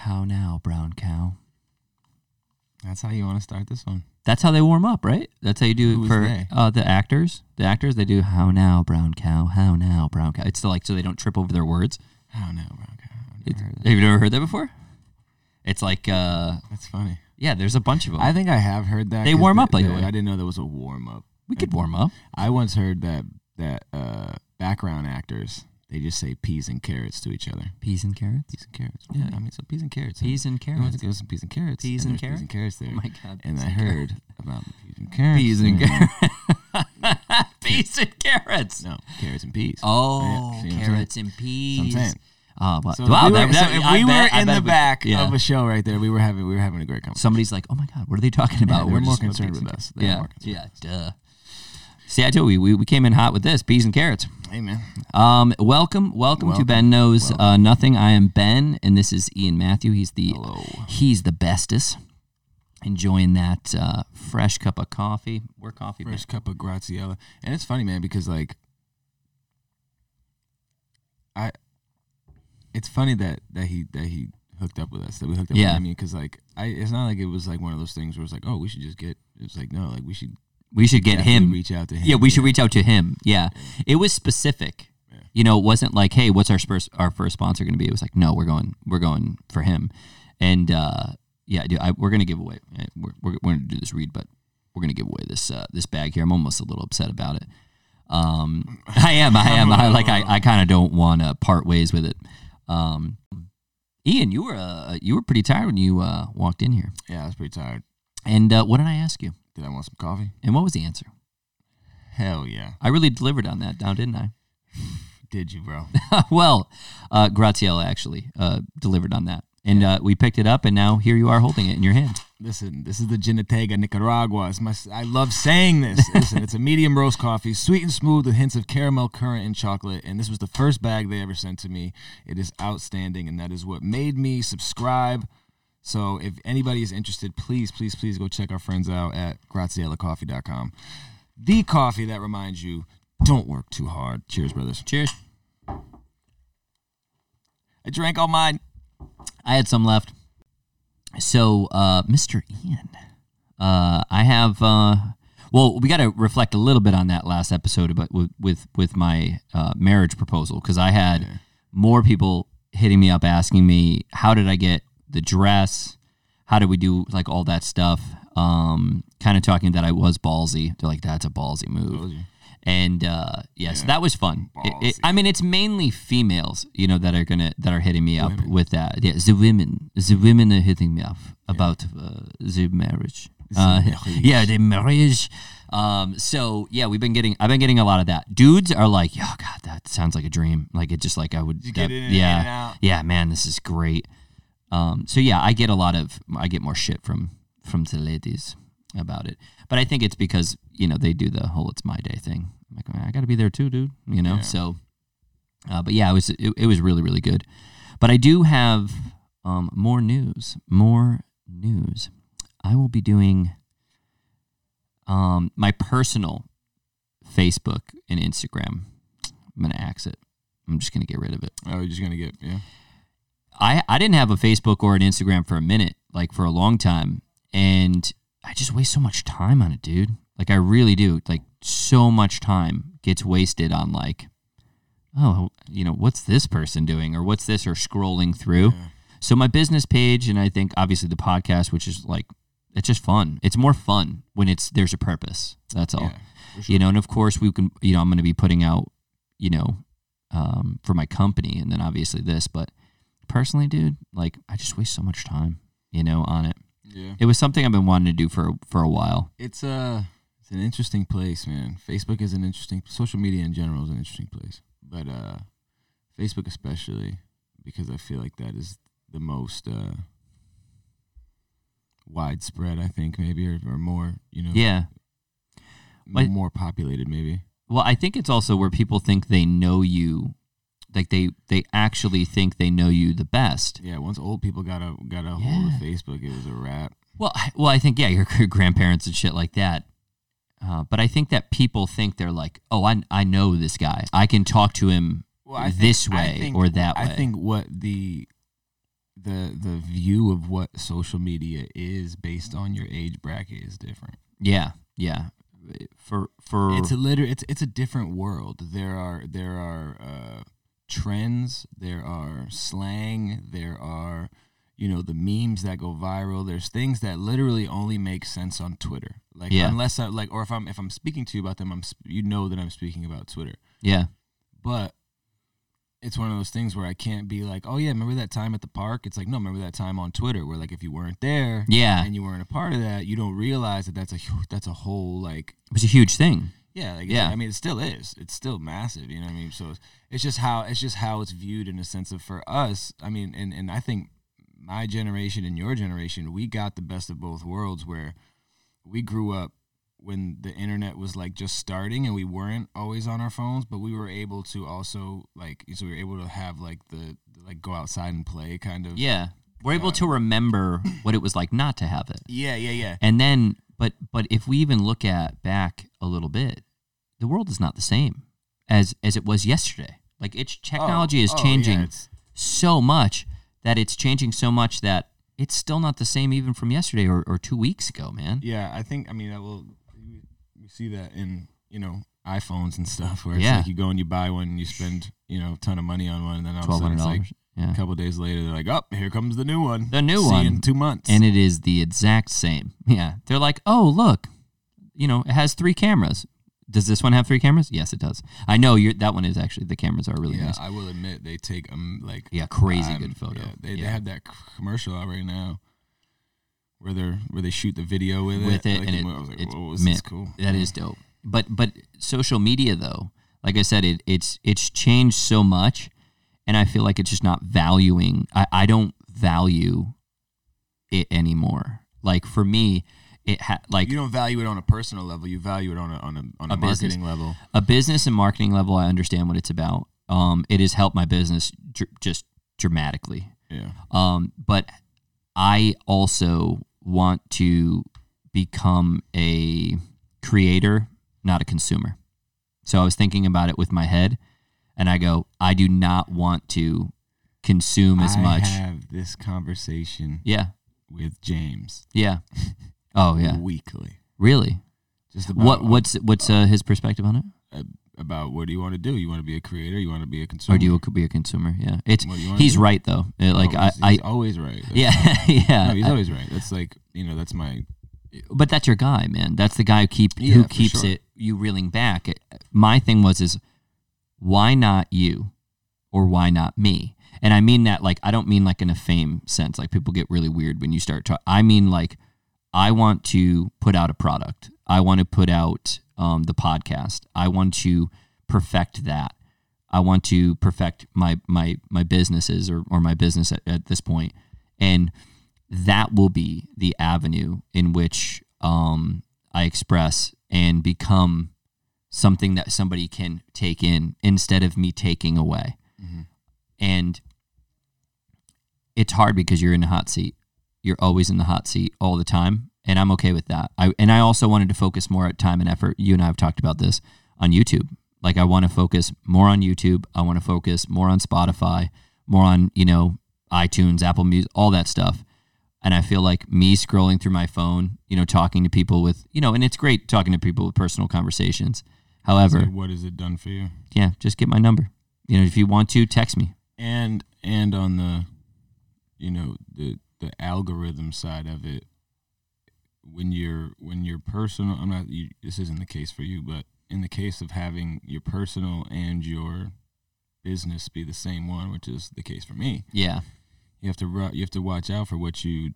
How now, brown cow? That's how you want to start this one. That's how they warm up, right? That's how you do it for the actors. The actors, they do, how now, brown cow? How now, brown cow? It's like so they don't trip over their words. How now, brown cow? Have you never heard that before? It's like... that's funny. Yeah, there's a bunch of them. I think I have heard that. They warm up like that. I didn't know there was a warm up. We could warm up. I once heard that background actors... They just say peas and carrots to each other. Peas and carrots? Peas and carrots. Yeah, I mean, so peas and carrots. Peas and carrots. I went to go some peas and carrots. Peas and carrots? Peas and carrots there. Oh, my God. And I heard about peas and carrots. Peas and carrots. Peas and carrots. No, carrots and peas. Oh, yeah, carrots and peas. That's what I'm saying. If we were in the back of a show right there, we were having a great conversation. Somebody's like, oh, my God, what are they talking about? We're more concerned with us. Yeah, duh. See, I told you, we came in hot with this, peas and carrots. Hey, man. Welcome to Ben Knows Nothing. I am Ben, and this is Ian Matthew. He's the bestest. Enjoying that fresh cup of coffee. We're coffee, fresh man. Cup of Graziella. And it's funny, man, because, like, it's funny that he hooked up with us, that we hooked up with him. I mean, because, like, it's not like it was, like, one of those things where it's like, oh, we should just get, it's like, no, like, we should get him. Reach out to him. Yeah, we should reach out to him. Yeah. It was specific. Yeah. You know, it wasn't like, hey, what's our first sponsor going to be? It was like, no, we're going for him. And we're going to give away. We're going to do this read, but we're going to give away this bag here. I'm almost a little upset about it. I am. I kind of don't want to part ways with it. Ian, you were pretty tired when you walked in here. Yeah, I was pretty tired. And what did I ask you? Did I want some coffee? And what was the answer? Hell yeah. I really delivered on that now, didn't I? Did you, bro? Well, Graziella actually delivered on that. And we picked it up, and now here you are holding it in your hand. Listen, this is the Jinotega Nicaragua. I love saying this. Listen, it's a medium roast coffee, sweet and smooth with hints of caramel, currant, and chocolate. And this was the first bag they ever sent to me. It is outstanding, and that is what made me subscribe. So if anybody is interested, please, please, please go check our friends out at GraziellaCoffee.com. The coffee that reminds you, don't work too hard. Cheers, brothers. Cheers. I drank all mine. I had some left. So, Mr. Ian, I have... well, we got to reflect a little bit on that last episode about with my marriage proposal, because I had more people hitting me up asking me, how did I get... the dress, how do we do, like, all that stuff, kind of talking that I was ballsy. They're like, that's a ballsy move. Ballsy. And, so that was fun. It's mainly females, you know, that are hitting me up with that. Yeah, the women are hitting me up about the marriage. The marriage. I've been getting a lot of that. Dudes are like, oh, God, that sounds like a dream. Like, it just, like, I would, man, this is great. I get more shit from the ladies about it. But I think it's because, you know, they do the whole it's my day thing. I'm like, man, I got to be there too, dude, you know? Yeah. So, it was really, really good. But I do have more news. I will be doing my personal Facebook and Instagram. I'm going to axe it. I'm just going to get rid of it. Oh, you're just going to get, yeah. I didn't have a Facebook or an Instagram for a minute, like for a long time, and I just waste so much time on it, dude. Like, I really do. Like, so much time gets wasted on, like, oh, you know, what's this person doing, or what's this, or scrolling through. Yeah. So my business page, and I think obviously the podcast, which is like, it's just fun. It's more fun when there's a purpose. That's all, for sure. You know. And of course, we can. You know, I'm going to be putting out, you know, for my company, and then obviously this, but. Personally, dude, like, I just waste so much time, you know, on it. Yeah. It was something I've been wanting to do for a while. It's an interesting place, man. Facebook is an interesting, social media in general is an interesting place. But Facebook especially, because I feel like that is the most widespread, I think, maybe, or more, you know. Yeah. More populated, maybe. Well, I think it's also where people think they know you. Like, they actually think they know you the best. Yeah, once old people got a hold of Facebook, it was a wrap. Well, I think, your grandparents and shit like that. But I think that people think they're like, oh, I know this guy. I can talk to him this way or that way. I think what the the view of what social media is based on your age bracket is different. Yeah, yeah. For it's a different world. There are trends, there are slang, there are, you know, the memes that go viral. There's things that literally only make sense on Twitter. Like, yeah. Unless I like, or if I'm speaking to you about them, you know that I'm speaking about Twitter. Yeah. But it's one of those things where I can't be like, oh yeah, remember that time at the park? It's like, no, remember that time on Twitter where, like, if you weren't there, yeah, and you weren't a part of that, you don't realize that that's a whole, like, it's a huge thing. Yeah, like, yeah. I mean, it still is. It's still massive. You know what I mean? So it's just how it's viewed in a sense of, for us. I mean, and I think my generation and your generation, we got the best of both worlds, where we grew up when the internet was, like, just starting, and we weren't always on our phones, but we were able to also, like, so we were able to have, like, the like, go outside and play kind of. Yeah. We're able to remember what it was like not to have it. Yeah, yeah, yeah. And then, but if we even look at back a little bit, the world is not the same as it was yesterday. Like, it's technology is changing so much that it's changing so much that it's still not the same even from yesterday or 2 weeks ago, man. Yeah, I think, I mean, I will... You see that in, you know, iPhones and stuff where it's like you go and you buy one and you spend, you know, a ton of money on one, and then all of a sudden it's like a couple of days later they're like, oh, here comes the new one. The new one. See in 2 months. And it is the exact same. Yeah. They're like, oh, look, you know, it has 3 cameras. Does this one have 3 cameras? Yes, it does. I know that one is actually, the cameras are really nice. I will admit they take crazy good photo. Yeah, they have that commercial out right now where they shoot the video with it, like, and I was like, whoa, this is cool. That is dope. But social media, though, like I said, it's changed so much, and I feel like it's just not valuing. I don't value it anymore. Like, for me, you don't value it on a personal level. You value it on a marketing level. A business and marketing level, I understand what it's about. It has helped my business just dramatically. Yeah. But I also want to become a creator, not a consumer. So I was thinking about it with my head, and I go, I do not want to consume as much. I have this conversation with James. Yeah. Oh, yeah. Weekly. Really? Just about what's his perspective on it? About what do you want to do? You want to be a creator? You want to be a consumer? Or do you be a consumer? Yeah, he's right though. Like, he's always right. That's yeah. No, he's always right. That's like, you know, that's my. But that's your guy, man. That's the guy who keeps it you reeling back. My thing was why not you, or why not me? And I mean that, like, I don't mean like in a fame sense. Like, people get really weird when you start talking. I mean, like, I want to put out a product. I want to put out. The podcast. I want to perfect that. I want to perfect my businesses or my business at this point. And that will be the avenue in which I express and become something that somebody can take in instead of me taking away. Mm-hmm. And it's hard because you're in the hot seat. You're always in the hot seat all the time. And I'm okay with that. I also wanted to focus more at time and effort. You and I have talked about this on YouTube. Like, I want to focus more on YouTube. I want to focus more on Spotify, more on, you know, iTunes, Apple Music, all that stuff. And I feel like me scrolling through my phone, you know, talking to people with, you know, and it's great talking to people with personal conversations. However, what has it done for you? Yeah, just get my number. You know, if you want to, text me. And on the, you know, the algorithm side of it. When your personal, this isn't the case for you, but in the case of having your personal and your business be the same one, which is the case for me. Yeah, you have to watch out for what you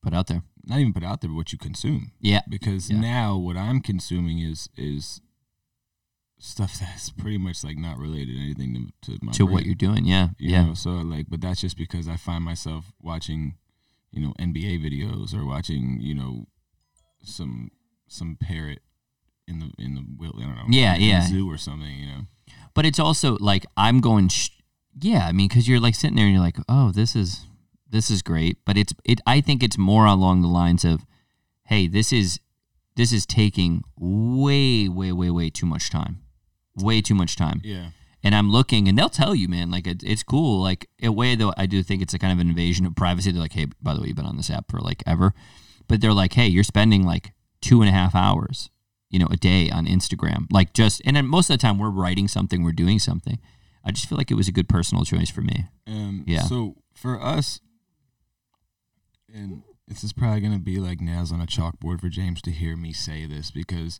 put out there. Not even put out there, but what you consume. Yeah, because now what I'm consuming is stuff that's pretty much like not related to anything to my brain. What you're doing. Yeah, you know, so like, but that's just because I find myself watching, you know, NBA videos or watching, you know, some parrot in the I don't know, zoo or something, you know. But it's also like I'm going, I mean, because you're like sitting there and you're like, oh, this is great, but it's I think it's more along the lines of, hey, this is taking way too much time, yeah. And I'm looking, and they'll tell you, man, like, it's cool. Like, in a way, though, I do think it's a kind of an invasion of privacy. They're like, hey, by the way, you've been on this app for, like, ever. But they're like, hey, you're spending, like, 2.5 hours, you know, a day on Instagram. Like, just, and then most of the time, we're writing something, we're doing something. I just feel like it was a good personal choice for me. Yeah. So, for us, and this is probably going to be, like, nails on a chalkboard for James to hear me say this, because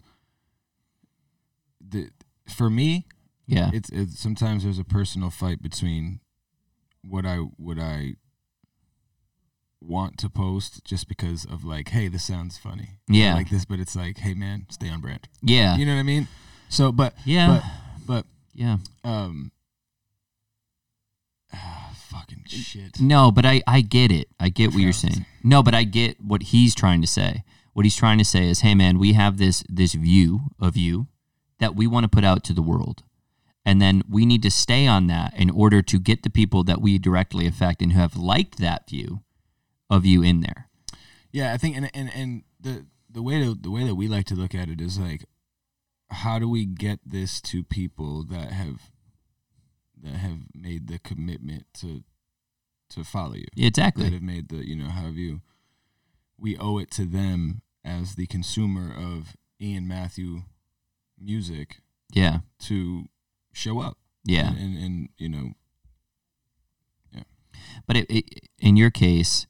for me... Yeah, it's sometimes there's a personal fight between what I want to post just because of like, hey, this sounds funny, yeah, like this, but it's like, hey, man, stay on brand, yeah, you know what I mean. So, fucking shit. No, but I get it. I get what you're saying. No, but I get what he's trying to say. What he's trying to say is, hey, man, we have this view of you that we want to put out to the world. And then we need to stay on that in order to get the people that we directly affect and who have liked that view of you in there. Yeah, I think, and the way that we like to look at it is like, how do we get this to people that have made the commitment to follow you? Exactly. That have made the, you know, we owe it to them as the consumer of Ian Matthew music. Yeah. To show up. Yeah. And you know, yeah. But in your case,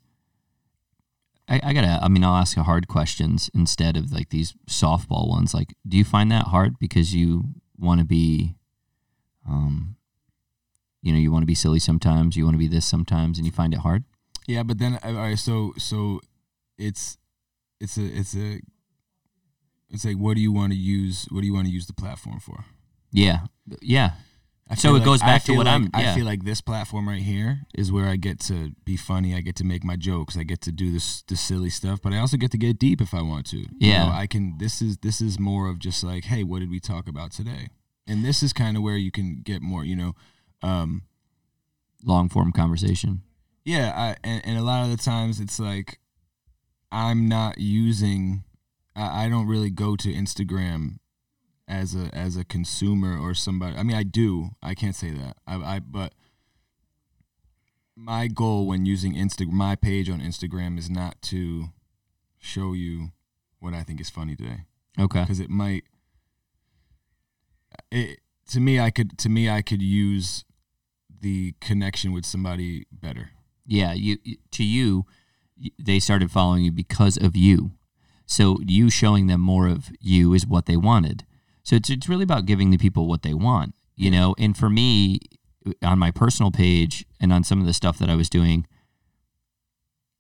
I'll ask you hard questions instead of like these softball ones. Like, do you find that hard because you want to be, you know, you want to be silly sometimes, you want to be this sometimes, and you find it hard? Yeah. But then, all right. So it's like, what do you want to use the platform for? Yeah. Yeah. So it goes back to what I'm... I feel like this platform right here is where I get to be funny. I get to make my jokes. I get to do the silly stuff, but I also get to get deep if I want to. Yeah. You know, I can... This is more of just like, hey, what did we talk about today? And this is kind of where you can get more, you know... long-form conversation. Yeah. And a lot of the times it's like, I'm not using... I don't really go to Instagram... as a consumer or somebody. I mean, I do. I can't say that. But my goal when using my page on Instagram is not to show you what I think is funny today. Okay. Because I could use the connection with somebody better. Yeah, they started following you because of you. So you showing them more of you is what they wanted. So it's really about giving the people what they want, you know? And for me, on my personal page and on some of the stuff that I was doing,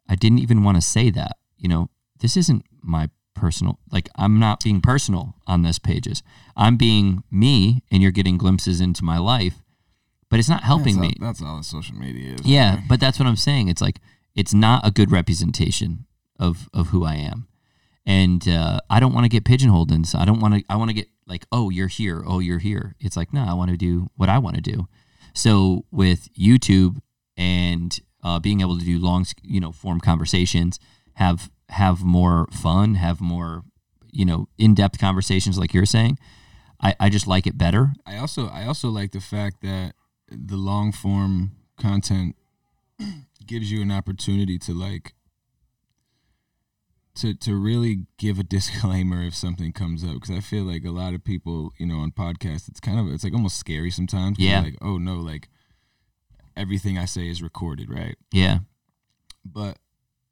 I didn't even want to say that, you know? This isn't my personal, like, I'm not being personal on this pages. I'm being me, and you're getting glimpses into my life, but it's not helping me. That's all social media is. Yeah, right? But that's what I'm saying. It's like, it's not a good representation of who I am. And I don't want to get pigeonholed in this. I want to get like, oh, you're here. Oh, you're here. It's like, no, I want to do what I want to do. So with YouTube and being able to do long, you know, form conversations, have more fun, have more, you know, in-depth conversations like you're saying, I just like it better. I also like the fact that the long form content gives you an opportunity to like, to really give a disclaimer if something comes up, because I feel like a lot of people, you know, on podcasts, it's like almost scary sometimes. Yeah. Like, oh no, like everything I say is recorded, right? Yeah. But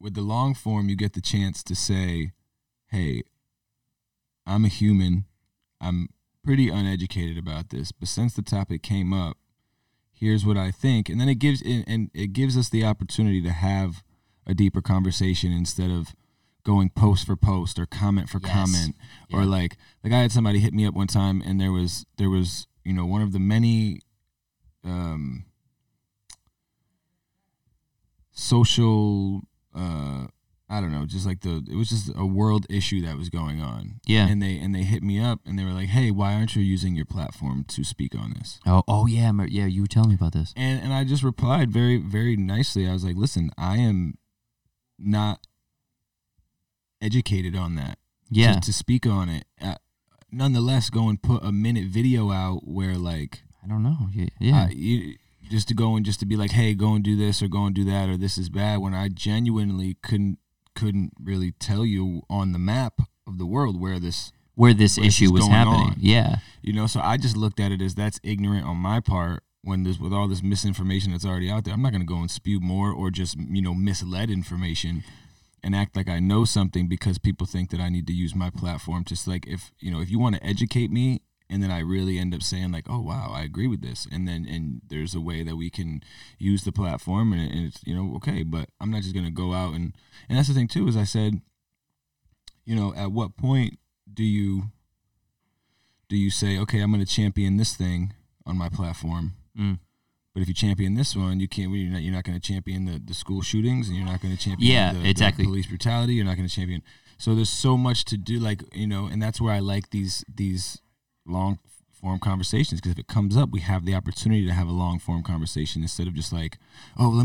with the long form, you get the chance to say, hey, I'm a human. I'm pretty uneducated about this, but since the topic came up, here's what I think. And then it gives us the opportunity to have a deeper conversation instead of going post for post or comment for comment. Or like I had somebody hit me up one time, and there was you know, one of the many social I don't know, just like it was just a world issue that was going on. Yeah. And they hit me up and they were like, hey, why aren't you using your platform to speak on this? Oh yeah, you were telling me about this. And I just replied very, very nicely. I was like, listen, I am not educated on that, to speak on it. Nonetheless, go and put a minute video out where like I don't know. Yeah. Just to go and just to be like, hey, go and do this or go and do that or this is bad, when I genuinely couldn't really tell you on the map of the world where this issue was happening. Yeah. You know, so I just looked at it as that's ignorant on my part when there's with all this misinformation that's already out there. I'm not going to go and spew more or just, you know, misled information and act like I know something because people think that I need to use my platform. Just like if you want to educate me, and then I really end up saying like, oh, wow, I agree with this. And there's a way that we can use the platform and it's, you know, okay, but I'm not just going to go out and that's the thing too, is I said, you know, at what point do you say, okay, I'm going to champion this thing on my platform. Mm. But if you champion this one, you can't. You're not going to champion the school shootings, and you're not going to champion the police brutality. You're not going to champion. So there's so much to do, like, you know, and that's where I like these long form conversations, because if it comes up, we have the opportunity to have a long form conversation instead of just like, oh,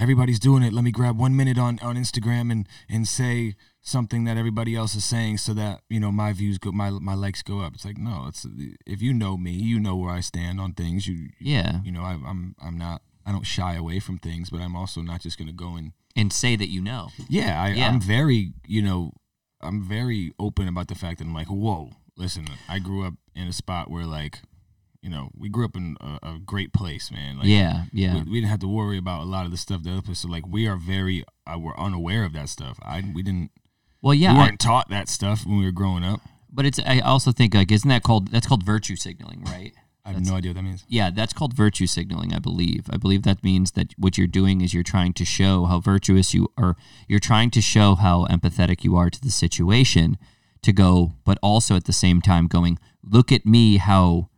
everybody's doing it. Let me grab 1 minute on Instagram and say something that everybody else is saying so that, you know, my views go, my likes go up. It's like, no, it's, if you know me, you know where I stand on things. You know, I don't shy away from things, but I'm also not just going to go and say that, you know. Yeah, I'm very, you know, I'm very open about the fact that I'm like, whoa, listen, I grew up in a spot where, like, you know, we grew up in a great place, man. Like, yeah. We didn't have to worry about a lot of the stuff that other places. So, like, we are we're unaware of that stuff. We weren't taught that stuff when we were growing up. But I also think, like, isn't that called virtue signaling, right? I have no idea what that means. Yeah, that's called virtue signaling, I believe. I believe that means that what you're doing is you're trying to show how virtuous you are. You're trying to show how empathetic you are to the situation, to go, but also at the same time going, look at me, how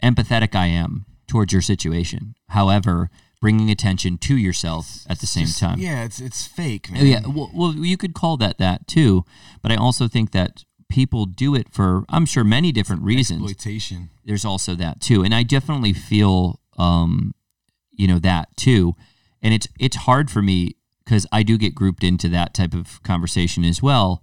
empathetic I am towards your situation. However, bringing attention to yourself at the same time. Yeah, it's fake, man. Yeah, well, you could call that too, but I also think that people do it for, I'm sure, many different reasons. Exploitation. There's also that too, and I definitely feel, you know, that too, and it's hard for me because I do get grouped into that type of conversation as well.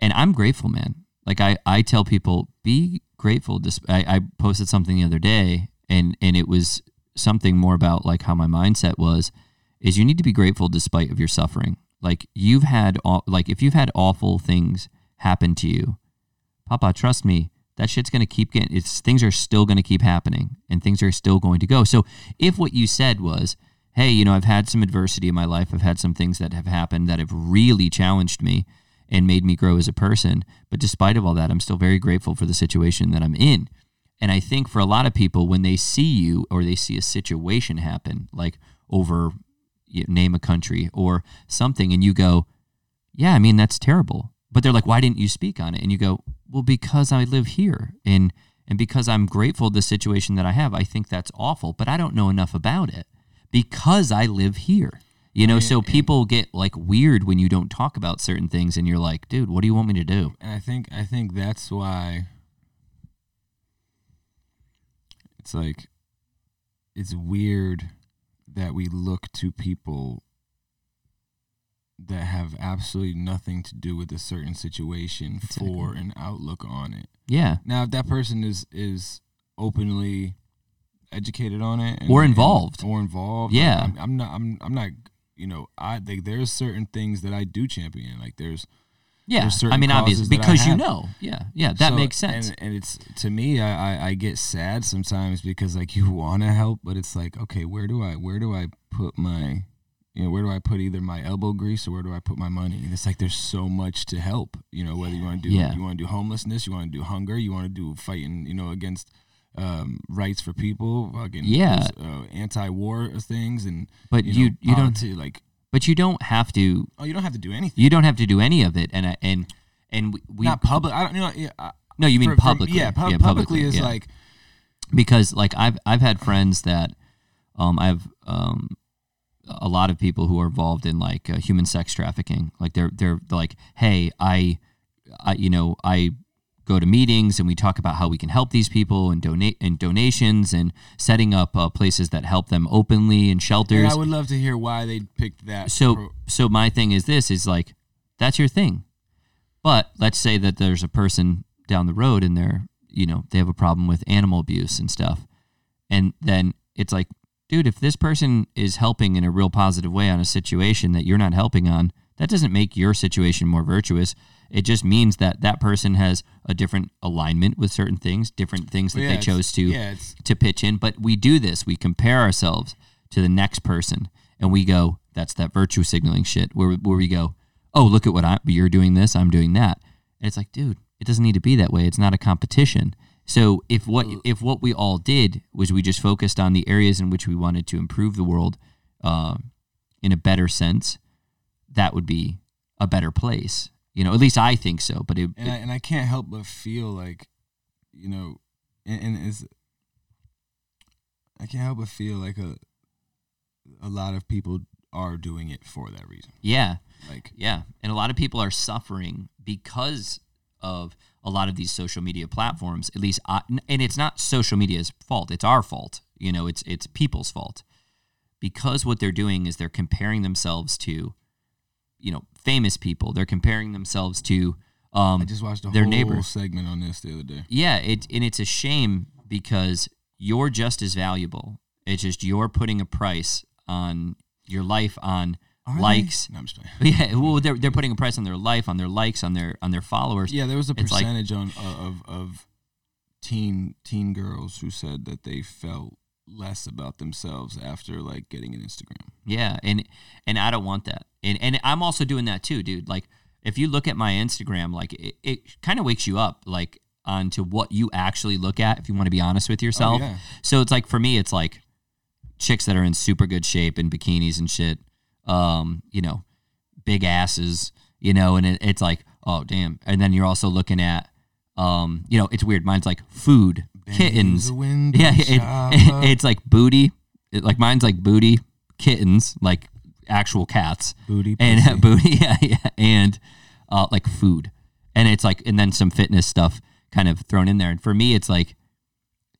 And I'm grateful, man. Like, I tell people, be grateful. I posted something the other day, and it was something more about, like, how my mindset was, is you need to be grateful despite of your suffering. Like, if you've had awful things happen to you, Papa, trust me, that shit's going to keep getting, things are still going to keep happening, and things are still going to go. So if what you said was, hey, you know, I've had some adversity in my life, I've had some things that have happened that have really challenged me, and made me grow as a person. But despite of all that, I'm still very grateful for the situation that I'm in. And I think for a lot of people, when they see you or they see a situation happen, like over, you know, name a country or something, and you go, yeah, I mean, that's terrible. But they're like, why didn't you speak on it? And you go, well, because I live here and because I'm grateful the situation that I have, I think that's awful, but I don't know enough about it because I live here. You know, so people get, like, weird when you don't talk about certain things, and you're like, dude, what do you want me to do? And I think that's why it's like, it's weird that we look to people that have absolutely nothing to do with a certain situation for an outlook on it. Yeah. Now, if that person is openly educated on it or involved. Yeah. I'm not. You know, I think there's certain things that I do champion. Like there's I mean, obviously, because you know, that makes sense. And it's, to me, I get sad sometimes because, like, you want to help, but it's like, okay, where do I put my, you know, where do I put either my elbow grease or where do I put my money? And it's like, there's so much to help, you know, whether you want to do homelessness, you want to do hunger, you want to do fighting, you know, against rights for people, anti-war things, you don't have to do anything. You don't have to do any of it, and we not public. I don't, you know. Yeah, no, you mean publicly? Publicly is like, because, like, I've had friends that I have a lot of people who are involved in, like, human sex trafficking. Like they're like, hey, I go to meetings and we talk about how we can help these people and donations and setting up places that help them openly and shelters. And I would love to hear why they picked that. So my thing is this, is like, that's your thing. But let's say that there's a person down the road and they're, you know, they have a problem with animal abuse and stuff. And then it's like, dude, if this person is helping in a real positive way on a situation that you're not helping on, that doesn't make your situation more virtuous. It just means that that person has a different alignment with certain things, different things that they chose to pitch in. But we do this. We compare ourselves to the next person, and we go, that's that virtue signaling shit where we go, oh, look at what you're doing this, I'm doing that. And it's like, dude, it doesn't need to be that way. It's not a competition. So if what we all did was we just focused on the areas in which we wanted to improve the world in a better sense, that would be a better place. You know, at least I think so. But I can't help but feel like, you know, I can't help but feel like a lot of people are doing it for that reason. Yeah, and a lot of people are suffering because of a lot of these social media platforms. At least, and it's not social media's fault; it's our fault. You know, it's people's fault, because what they're doing is they're comparing themselves to, you know, famous people. They're comparing themselves to I just watched their whole segment on this the other day. Yeah, it's a shame because you're just as valuable. It's just you're putting a price on your life on likes. No, I'm just playing. Yeah, well, they're putting a price on their life, on their likes, on their followers. Yeah, there was a percentage of teen girls who said that they felt less about themselves after like getting an Instagram. Yeah, and I don't want that. And I'm also doing that too, dude. Like if you look at my Instagram, like it kind of wakes you up like onto what you actually look at if you want to be honest with yourself. Oh, yeah. So it's like for me it's like chicks that are in super good shape and bikinis and shit. You know, big asses, you know, and it's like, oh damn. And then you're also looking at you know, it's weird. Mine's like food, kittens. Yeah, it's like booty. Like mine's like booty, kittens, like actual cats. Booty, pussy. And booty, yeah, and like food, and it's like, and then some fitness stuff kind of thrown in there. And for me, it's like,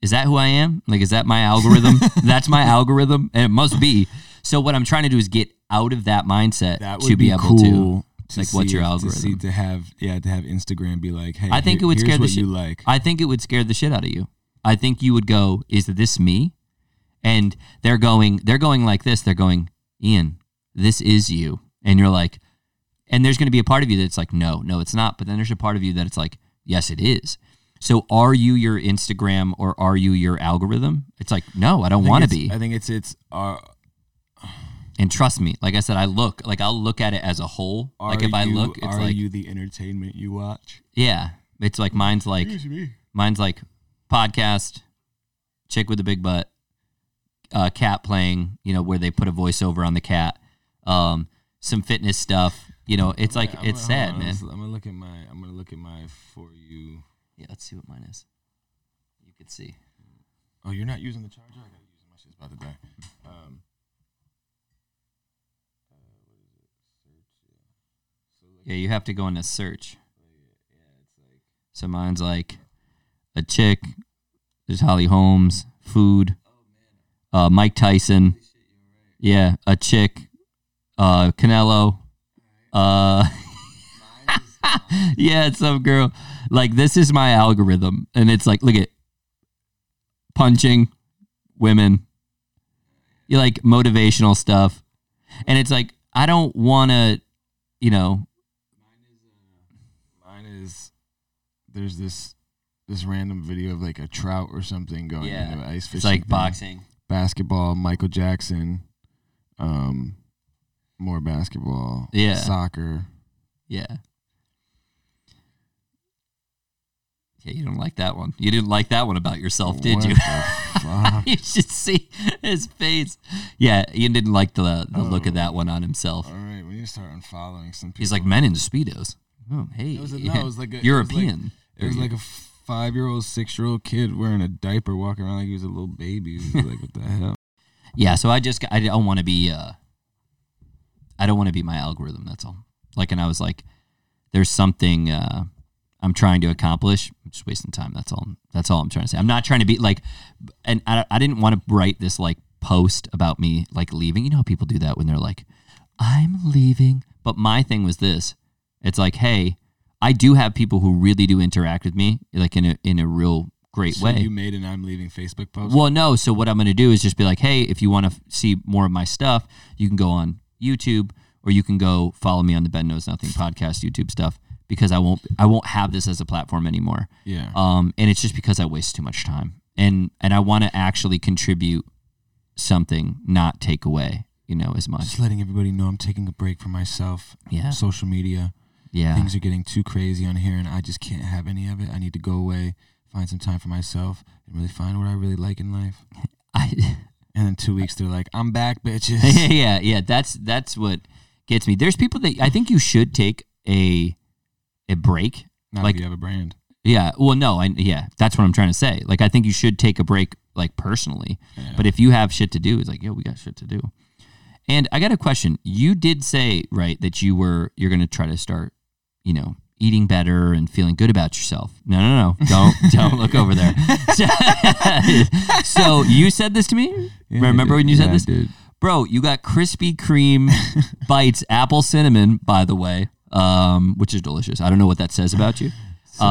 is that who I am? Like, is that my algorithm? That's my algorithm, and it must be. So what I'm trying to do is get out of that mindset that to be able cool. to. Like, what's your algorithm? To have Instagram be like, hey, I think it would scare the shit. Like. I think it would scare the shit out of you. I think you would go, is this me? And they're going like this. They're going, Ian, this is you. And you're like, and there's going to be a part of you that's like, no, it's not. But then there's a part of you that it's like, yes, it is. So are you your Instagram or are you your algorithm? It's like, no, I don't want to be. I think it's and trust me, like I said, I'll look at it as a whole. Like if I look, it's like, are you the entertainment you watch? Yeah. It's like mine's like podcast, chick with a big butt, cat playing, you know, where they put a voiceover on the cat, some fitness stuff, you know, it's like, it's sad, man. I'm going to look at my For You. Yeah. Let's see what mine is. You can see. Oh, you're not using the charger? I got to use it. My shit's about to die. Yeah, you have to go into search. So mine's like a chick. There's Holly Holmes, food, Mike Tyson. Yeah, a chick, Canelo. Yeah, some girl. Like this is my algorithm, and it's like, look at punching women. You like motivational stuff, and it's like I don't want to, you know. There's this random video of like a trout or something going into ice fishing. It's like thing. Boxing, basketball, Michael Jackson, more basketball, soccer, Yeah, you don't like that one. You didn't like that one about yourself, did you? The fuck? You should see his face. Yeah, Ian didn't like the look of that one on himself. All right, we need to start unfollowing some people. He's like men in speedos. Oh, hey. It was like a European. It was like a 5-year-old, 6-year-old kid wearing a diaper walking around like he was a little baby. He was like, what the hell? Yeah, so I don't want to be, I don't want to be my algorithm, that's all. Like, and I was like, there's something I'm trying to accomplish. I'm just wasting time, that's all. That's all I'm trying to say. I'm not trying to be like, and I didn't want to write this like post about me like leaving. You know how people do that when they're like, I'm leaving. But my thing was this. It's like, hey, I do have people who really do interact with me, like in a real great way. So you made an I'm leaving Facebook post? Well, no. So what I'm going to do is just be like, hey, if you want to see more of my stuff, you can go on YouTube or you can go follow me on the Ben Knows Nothing podcast YouTube stuff, because I won't have this as a platform anymore. Yeah. And it's just because I waste too much time. And I want to actually contribute something, not take away, as much. Just letting everybody know I'm taking a break for myself. Yeah. Social media. Yeah. Things are getting too crazy on here, and I just can't have any of it. I need to go away, find some time for myself, and really find what I really like in life. And then 2 weeks, they're like, I'm back, bitches. Yeah. That's what gets me. There's people that I think you should take a break. Not like, if you have a brand. Yeah. Well, no. That's what I'm trying to say. Like, I think you should take a break, like, personally. Yeah. But if you have shit to do, it's like, yo, we got shit to do. And I got a question. You did say, right, that you're going to try to start, eating better and feeling good about yourself. No. Don't look over there. So you said this to me? Yeah, remember when you said this? Dude. Bro, you got Krispy Kreme bites, apple cinnamon, by the way, which is delicious. I don't know what that says about you.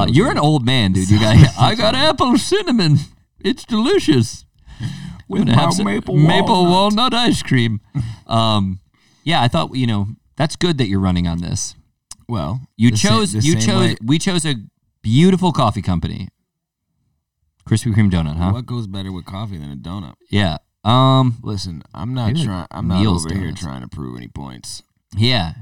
You're an old man, dude. You got. I got apple cinnamon. It's delicious. We're gonna have some maple walnut ice cream. Yeah, I thought that's good that you're running on this. Well, you chose. We chose a beautiful coffee company. Krispy Kreme donut, huh? What goes better with coffee than a donut? Yeah. Listen, I'm not over here trying to prove any points. Yeah.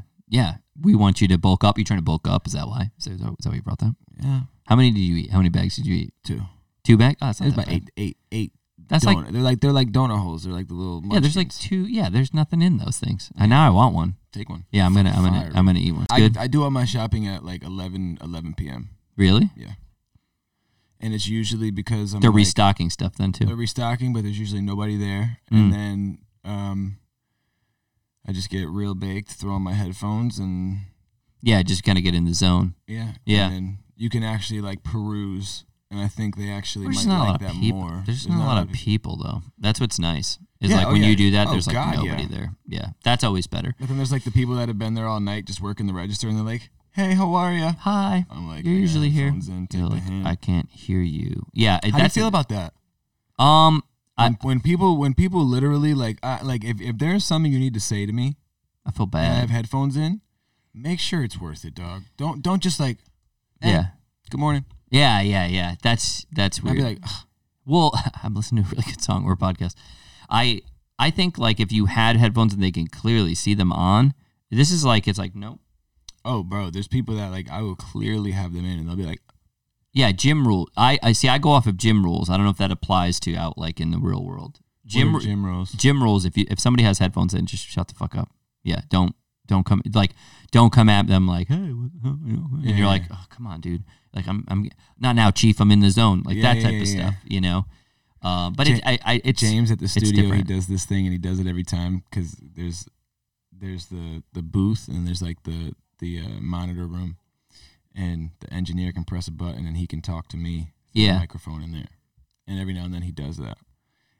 We want you to bulk up. You trying to bulk up? Is that why? Is that why you brought that? Yeah. How many did you eat? How many bags did you eat? Two. Two bags? Oh, that's not that bad. Eight. That's donut. Like they're like donut holes. They're like the little munchkins. Yeah. There's like two. Yeah. There's nothing in those things. Yeah. And now I want one. Take one. Yeah. I'm gonna eat one. Good. I do all my shopping at like 11 p.m. Really? Yeah. And it's usually because they're like, restocking stuff then too. They're restocking, but there's usually nobody there. And then I just get real baked, throw on my headphones, and... Yeah, just kind of get in the zone. Yeah. And you can actually, like, peruse, and I think they actually might like that more. There's not a lot of people, though. That's what's nice. It's you do that, there's, nobody there. Yeah, that's always better. But then there's, the people that have been there all night just working the register, and they're like, hey, how are you? Hi. I'm like, you're usually here. You're like, I can't hear you. Yeah. How do you feel about that? When people literally if there's something you need to say to me, I feel bad. And I have headphones in. Make sure it's worth it, dog. Don't just good morning. Yeah. That's weird. I'd be like, ugh. Well, I'm listening to a really good song or a podcast. I think if you had headphones and they can clearly see them on, this is nope. Oh, bro, there's people that I will clearly have them in and they'll be like. Yeah, gym rule. I see. I go off of gym rules. I don't know if that applies to out in the real world. Gym rules. Gym rules. If somebody has headphones in, just shut the fuck up. Yeah, don't come at them like, hey, and you're like, oh, come on, dude. I'm not now, chief. I'm in the zone. That type of stuff. But it's James at the studio. He does this thing and he does it every time because there's the booth and there's the monitor room. And the engineer can press a button and he can talk to me through the microphone in there. And every now and then he does that.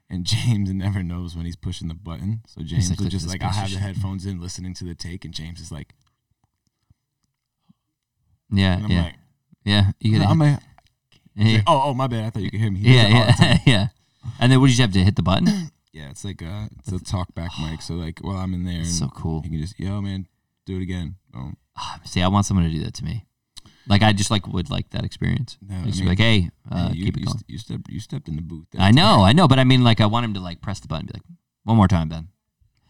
And James never knows when he's pushing the button. So James will just I'll have the headphones in listening to the take and James is like. Yeah. And I'm like. Yeah. You gotta my bad. I thought you could hear me. He does it all the time. And then what did you have to hit the button? Yeah. It's it's a talk back mic. So while I'm in there. And so cool. He can just, yo man, do it again. See, I want someone to do that to me. I just would like that experience. No, just be hey, keep it going. You stepped in the booth. I know. But I mean, I want him to press the button and be like, one more time, Ben.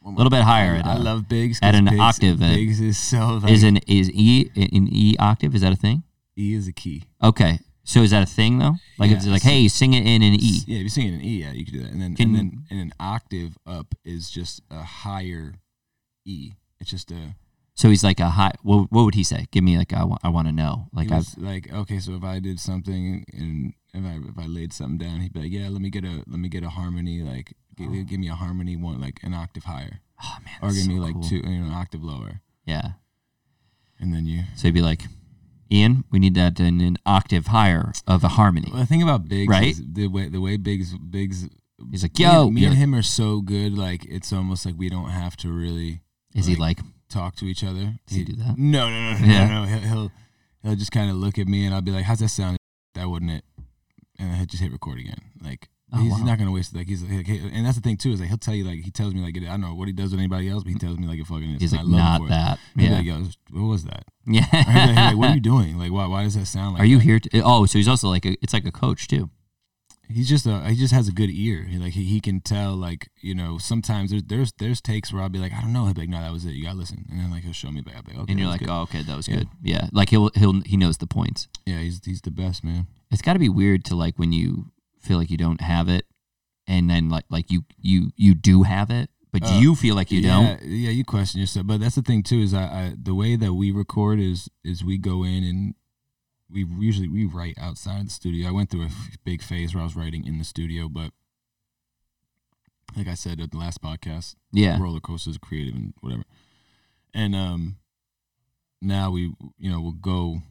A little bit higher. I love Biggs. At an octave. Biggs is so... Is an E octave? Is that a thing? E is a key. Okay. So is that a thing, though? If it's hey, sing it in an E. Yeah, if you sing it in an E, you can do that. And then an octave up is just a higher E. It's just a... So he's a high. What would he say? Give me I want to know. Okay. So if I did something and if I laid something down, he'd be like, yeah, let me get a harmony. Give me a harmony one an octave higher. Oh man, or give me two an octave lower. Yeah. And then you. So he'd be like, Ian, we need that in an octave higher of a harmony. Well, the thing about Biggs, right? Is the way Biggs. He's like, yo, me and him are so good. It's almost like we don't have to really. Is he like? Talk to each other. Does he do that? No. He'll just kind of look at me and I'll be like, how's that sound? That wasn't it. and I just hit record again. Like, he's not gonna waste. Like, he's like, hey, and that's the thing too, is like he'll tell you, like he tells me, like, I don't know what he does with anybody else, but he tells me like it fucking is. He's like, not that. Yeah. Like, yo, what was that? Yeah. Like, what are you doing? Like, why does that sound like? Are you here? So he's also like, it's like a coach too. He's just he just has a good ear. He, like he can tell, like, you know, sometimes there's takes where I'll be like, I don't know. He'll be like, no, that was it. You gotta listen. And then like he'll show me back. I'll be like, okay, and you're like, oh, okay, that was good. Yeah, like he knows the points. Yeah, he's the best, man. It's got to be weird to like when you feel like you don't have it, and then like you do have it, but you feel like you don't. Yeah, you question yourself. But that's the thing too, is I the way that we record is we go in and. We write outside the studio. I went through a big phase where I was writing in the studio, but like I said at the last podcast, roller coasters, creative and whatever. And now we, you know, we'll go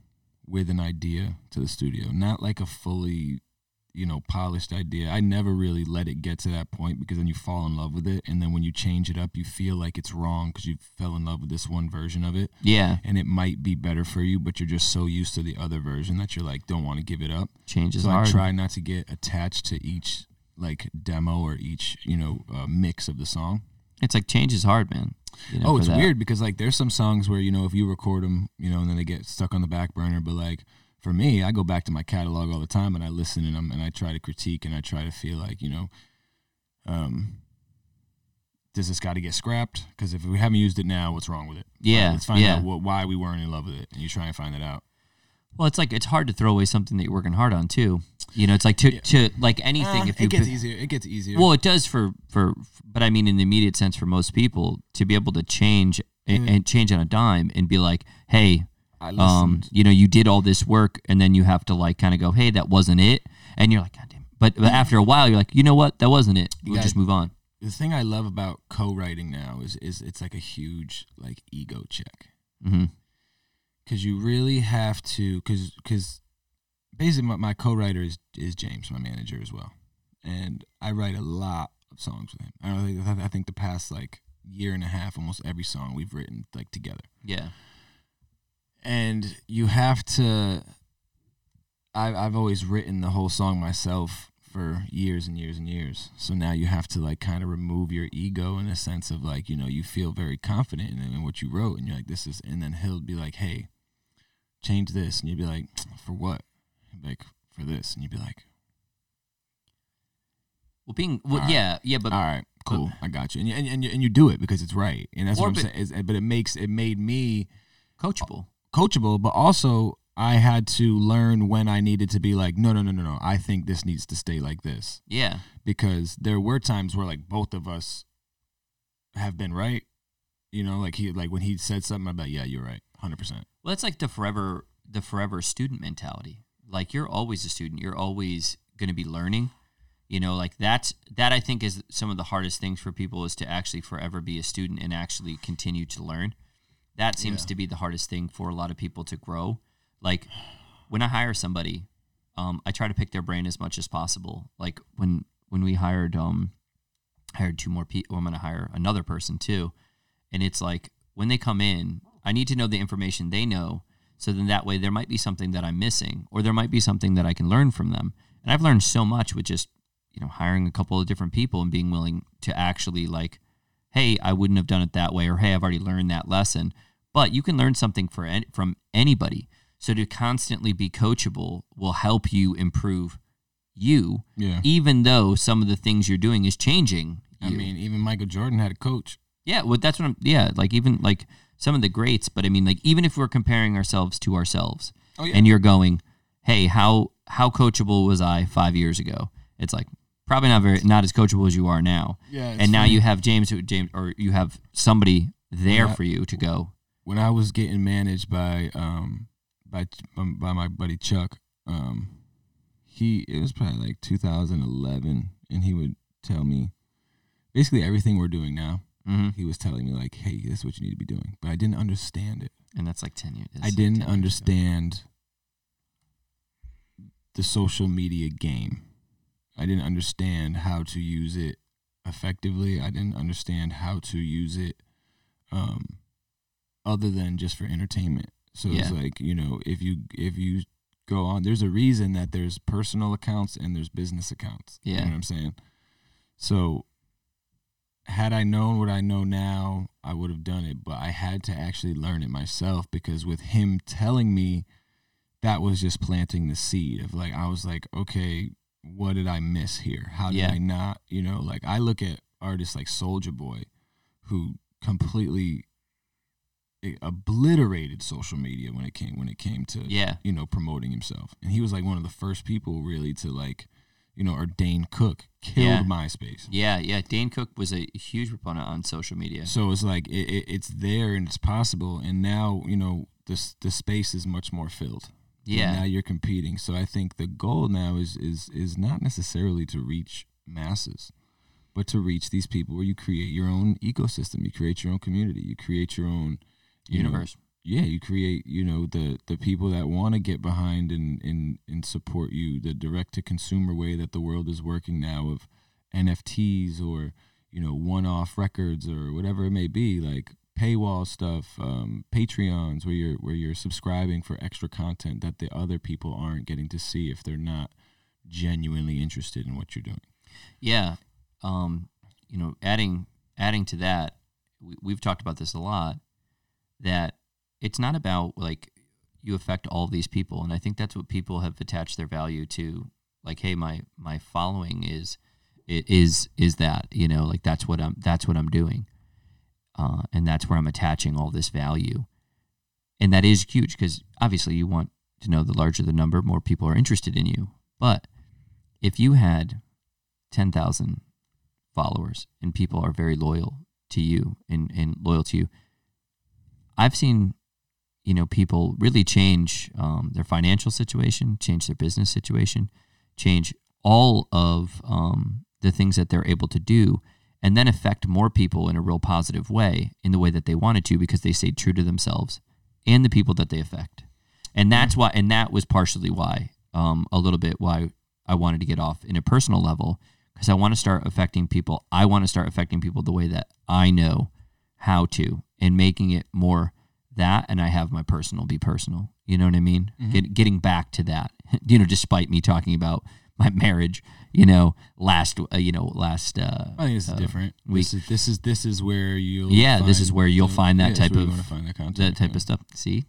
with an idea to the studio, not like a fully, you know, polished idea. I never really let it get to that point because then you fall in love with it, and then when you change it up, you feel like it's wrong because you fell in love with this one version of it. Yeah, and it might be better for you, but you're just so used to the other version that you're like, don't want to give it up. Change is hard. I try not to get attached to each like demo or each, you know, mix of the song. It's like change is hard, man. You know, it's weird because like there's some songs where, you know, if you record them, you know, and then they get stuck on the back burner, but like. For me, I go back to my catalog all the time, and I listen, and I try to critique, and I try to feel like, you know, does this got to get scrapped? Because if we haven't used it now, what's wrong with it? Yeah, let's find out why we weren't in love with it, and you try and find that out. Well, it's like it's hard to throw away something that you're working hard on too. You know, it's like to like anything. If you easier, it gets easier. Well, it does for, but I mean, in the immediate sense, for most people, to be able to change and change on a dime and be like, hey. You know, you did all this work, and then you have to like kind of go, hey, that wasn't it, and you're like, God damn. But after a while, you're like, you know what, that wasn't it. We'll just move on. The thing I love about co-writing now is it's like a huge like ego check, because you really have to, because basically my co-writer is James, my manager as well, and I write a lot of songs with him. I think the past like year and a half, almost every song we've written like together. Yeah. And you have to, I've always written the whole song myself for years and years and years. So now you have to like kind of remove your ego in a sense of like, you know, you feel very confident in what you wrote. And you're like, this is, and then he'll be like, hey, change this. And you'd be like, for what? He'd be like, for this. And you'd be like. But. All right, cool. I got you. And you do it because it's right. And that's what I'm saying. But it made me. Coachable, but also I had to learn when I needed to be like, no, I think this needs to stay like this. Yeah. Because there were times where like both of us have been right. You know, like he, like when he said something, I'm like, yeah, you're right. 100%. Well, that's like the forever student mentality. Like you're always a student. You're always going to be learning. You know, like that I think is some of the hardest things for people is to actually forever be a student and actually continue to learn. That seems to be the hardest thing for a lot of people to grow. Like when I hire somebody, I try to pick their brain as much as possible. Like when we hired two more people, I'm going to hire another person too. And it's like when they come in, I need to know the information they know. So then that way there might be something that I'm missing, or there might be something that I can learn from them. And I've learned so much with just, you know, hiring a couple of different people and being willing to actually like, hey, I wouldn't have done it that way, or hey, I've already learned that lesson. But you can learn something from anybody. So to constantly be coachable will help you improve you, even though some of the things you're doing is changing. I mean, even Michael Jordan had a coach. Yeah, well, that's what I'm, like even like some of the greats, but I mean, like even if we're comparing ourselves to ourselves and you're going, hey, how coachable was I 5 years ago? It's like, probably not as coachable as you are now. Yeah, and now you have James, or you have somebody there for you to go. When I was getting managed by my buddy Chuck, it was probably like 2011, and he would tell me basically everything we're doing now. Mm-hmm. He was telling me like, "Hey, this is what you need to be doing," but I didn't understand it. And that's like 10 years. I didn't understand the social media game. I didn't understand how to use it effectively. I didn't understand how to use it other than just for entertainment. So it's like, you know, if you go on. There's a reason that there's personal accounts and there's business accounts. Yeah. You know what I'm saying? So had I known what I know now, I would have done it, but I had to actually learn it myself, because with him telling me, that was just planting the seed of like, I was like, okay, what did I miss here? How did I not, you know, like I look at artists like Soulja Boy, who completely obliterated social media when it came to, you know, promoting himself. And he was like one of the first people really to like, you know, or Dane Cook killed MySpace. Yeah, yeah. Dane Cook was a huge proponent on social media. So it's like it's there and it's possible. And now, you know, the space is much more filled. Yeah. And now you're competing. So I think the goal now is not necessarily to reach masses, but to reach these people where you create your own ecosystem, you create your own community, you create your own universe. You create, you know, the people that want to get behind and support you, the direct-to-consumer way that the world is working now of NFTs or, you know, one-off records or whatever it may be, like paywall stuff, Patreons where you're subscribing for extra content that the other people aren't getting to see if they're not genuinely interested in what you're doing. Yeah. You know, adding to that, we've talked about this a lot, that it's not about, like, you affect all of these people. And I think that's what people have attached their value to. Like, hey, my following is that, you know, like that's what I'm doing. And that's where I'm attaching all this value. And that is huge, because obviously you want to know, the larger the number, more people are interested in you. But if you had 10,000 followers and people are very loyal to you and loyal to you, I've seen, you know, people really change their financial situation, change their business situation, change all of the things that they're able to do, and then affect more people in a real positive way, in the way that they wanted to, because they stayed true to themselves and the people that they affect. And that's why, and that was partially why, a little bit why I wanted to get off in a personal level, because I want to start affecting people. I want to start affecting people the way that I know how to, and making it more that, and I have my personal be personal. You know what I mean? Mm-hmm. Getting back to that, you know, despite me talking about my marriage, you know, last. I think it's different. Week. This is where you'll. Yeah, find, this is where you'll find that type of content, that type of stuff. See